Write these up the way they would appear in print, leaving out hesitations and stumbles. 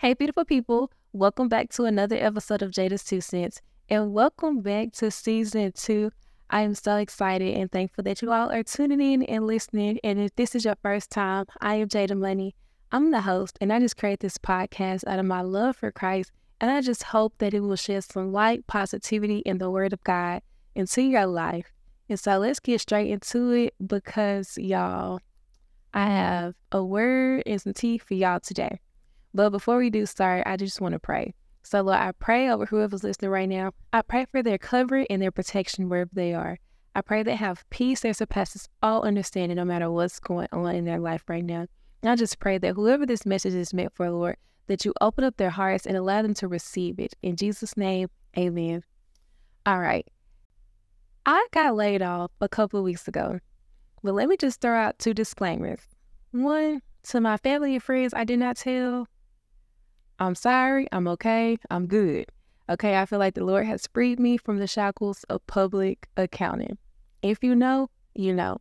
Hey, beautiful people. Welcome back to another episode of Jada's 2 Cents, and welcome back to season 2. I am so excited and thankful that you all are tuning in and listening. And if this is your first time, I am Jada Money. I'm the host, and I just create this podcast out of my love for Christ. And I just hope that it will shed some light, positivity, and the word of God into your life. And so let's get straight into it, because y'all, I have a word and some tea for y'all today. But before we do start, I just want to pray. So Lord, I pray over whoever's listening right now. I pray for their cover and their protection wherever they are. I pray they have peace that surpasses all understanding, no matter what's going on in their life right now. And I just pray that whoever this message is meant for, Lord, that you open up their hearts and allow them to receive it. In Jesus' name, amen. All right. I got laid off a couple of weeks ago, but let me just throw out 2 disclaimers. 1, to my family and friends, I did not tell. I'm sorry, I'm okay, I'm good. Okay, I feel like the Lord has freed me from the shackles of public accounting. If you know, you know.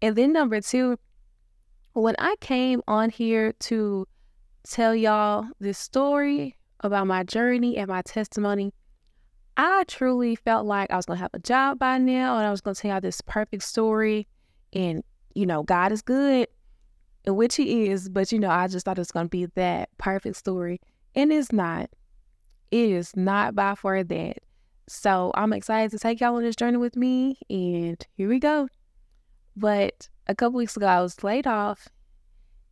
And then 2, when I came on here to tell y'all this story about my journey and my testimony, I truly felt like I was going to have a job by now, and I was going to tell y'all this perfect story, and, you know, God is good. Which he is, but you know, I just thought it was going to be that perfect story. And it's not. It is not by far that. So I'm excited to take y'all on this journey with me. And here we go. But a couple weeks ago, I was laid off.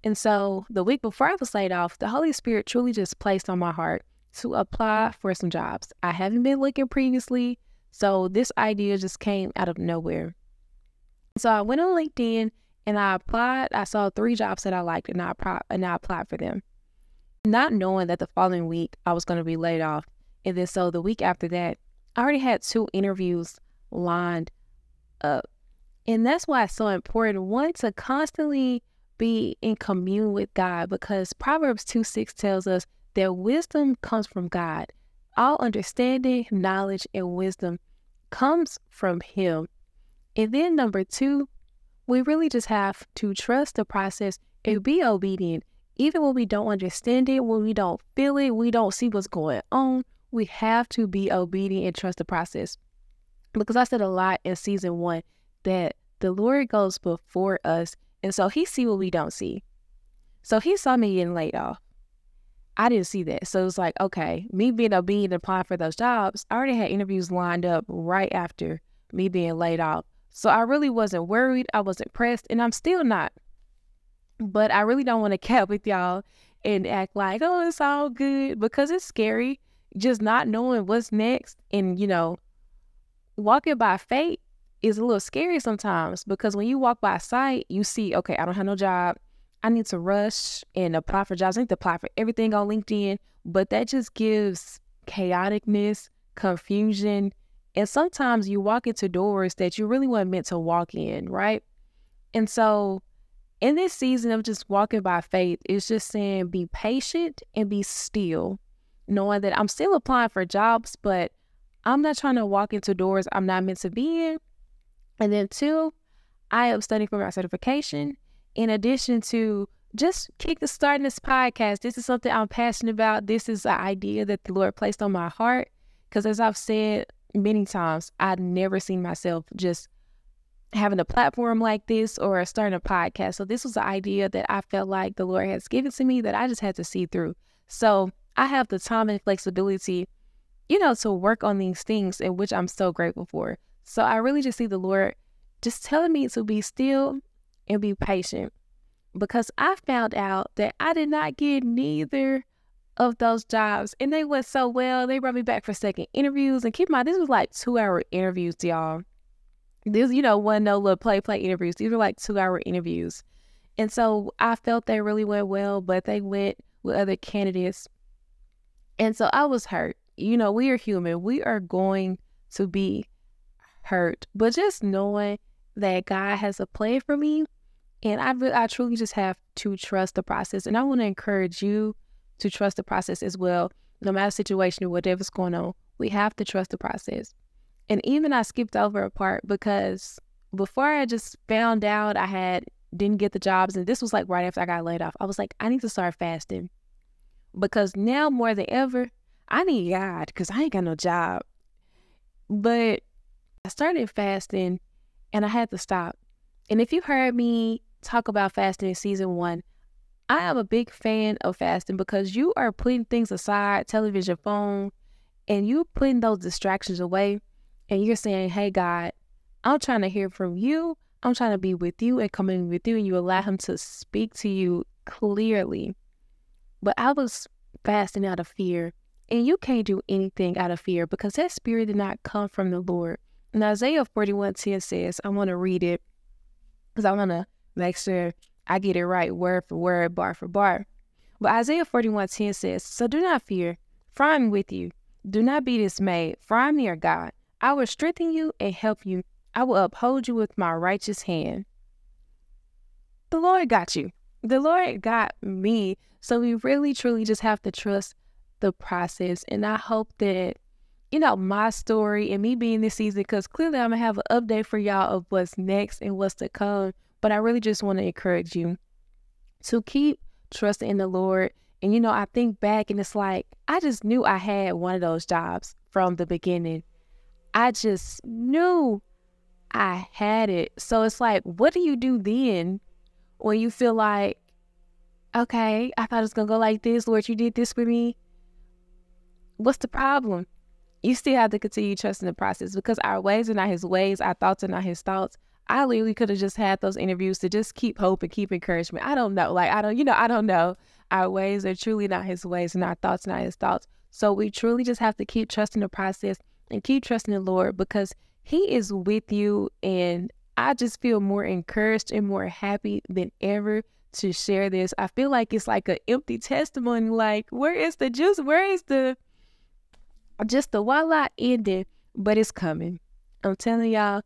And so the week before I was laid off, the Holy Spirit truly just placed on my heart to apply for some jobs. I haven't been looking previously, so this idea just came out of nowhere. So I went on LinkedIn. And I applied. I saw 3 jobs that I liked, and I applied for them, not knowing that the following week I was going to be laid off. And then so the week after that, I already had 2 interviews lined up. And that's why it's so important, 1, to constantly be in commune with God, because Proverbs 2:6 tells us that wisdom comes from God. All understanding, knowledge, and wisdom comes from him. And then 2, we really just have to trust the process and be obedient. Even when we don't understand it, when we don't feel it, we don't see what's going on, we have to be obedient and trust the process. Because I said a lot in season 1 that the Lord goes before us, and so he see what we don't see. So he saw me getting laid off. I didn't see that. So it was like, okay, me being obedient and applying for those jobs, I already had interviews lined up right after me being laid off. So I really wasn't worried, I wasn't pressed, and I'm still not. But I really don't want to cap with y'all and act like, oh, it's all good, because it's scary just not knowing what's next. And, you know, walking by faith is a little scary sometimes, because when you walk by sight, you see, okay, I don't have no job. I need to rush and apply for jobs. I need to apply for everything on LinkedIn, but that just gives chaoticness, confusion. And sometimes you walk into doors that you really weren't meant to walk in, right? And so in this season of just walking by faith, it's just saying be patient and be still, knowing that I'm still applying for jobs, but I'm not trying to walk into doors I'm not meant to be in. And then 2, I am studying for my certification. In addition to just starting this podcast, this is something I'm passionate about. This is an idea that the Lord placed on my heart, because as I've said many times, I'd never seen myself just having a platform like this or starting a podcast. So this was an idea that I felt like the Lord has given to me that I just had to see through. So I have the time and flexibility, you know, to work on these things, in which I'm so grateful for. So I really just see the Lord just telling me to be still and be patient, because I found out that I did not get neither of those jobs, and they went so well. They brought me back for second interviews, and keep in mind, this was like 2-hour interviews, y'all. This, you know, wasn't no little play interviews. These were like 2-hour interviews, and so I felt they really went well, but they went with other candidates, and so I was hurt. You know, we are human. We are going to be hurt, but just knowing that God has a plan for me, and I truly just have to trust the process. And I want to encourage you to trust the process as well. No matter the situation or whatever's going on, we have to trust the process. And even I skipped over a part, because before I just found out I didn't get the jobs, and this was like right after I got laid off, I was like, I need to start fasting. because now more than ever, I need God because I ain't got no job. But I started fasting and I had to stop. And if you heard me talk about fasting in season 1, I am a big fan of fasting because you are putting things aside, television, phone, and you're putting those distractions away. And you're saying, hey, God, I'm trying to hear from you. I'm trying to be with you and coming with you. And you allow him to speak to you clearly. But I was fasting out of fear. And you can't do anything out of fear because that spirit did not come from the Lord. And Isaiah 41:10 says, I want to read it because I want to make sure I get it right word for word, bar for bar. But Isaiah 41:10 says, so do not fear, for I am with you. Do not be dismayed, for I am your God. I will strengthen you and help you. I will uphold you with my righteous hand. The Lord got you. The Lord got me. So we really, truly just have to trust the process. And I hope that, you know, my story and me being this season, because clearly I'm going to have an update for y'all of what's next and what's to come. But I really just want to encourage you to keep trusting in the Lord. And, you know, I think back and it's like, I just knew I had one of those jobs from the beginning. I just knew I had it. So it's like, what do you do then when you feel like, okay, I thought it was going to go like this. Lord, you did this for me. What's the problem? You still have to continue trusting the process because our ways are not his ways. Our thoughts are not his thoughts. I literally could have just had those interviews to just keep hope and keep encouragement. I don't know. Like, I don't know. Our ways are truly not his ways and our thoughts not his thoughts. So we truly just have to keep trusting the process and keep trusting the Lord because he is with you. And I just feel more encouraged and more happy than ever to share this. I feel like it's like an empty testimony. Like, where is the juice? Where is the voila ending? But it's coming. I'm telling y'all,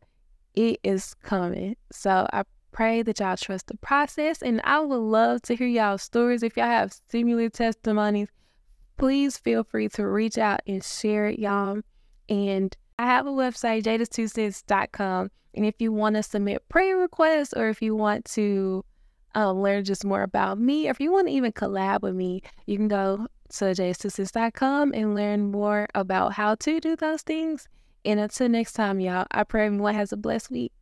it is coming. So I pray that y'all trust the process, and I would love to hear y'all's stories. If y'all have similar testimonies, please feel free to reach out and share it, y'all. And I have a website, jadastwocents.com. And if you want to submit prayer requests, or if you want to learn just more about me, or if you want to even collab with me, you can go to jadastwocents.com and learn more about how to do those things. And until next time, y'all, I pray everyone has a blessed week.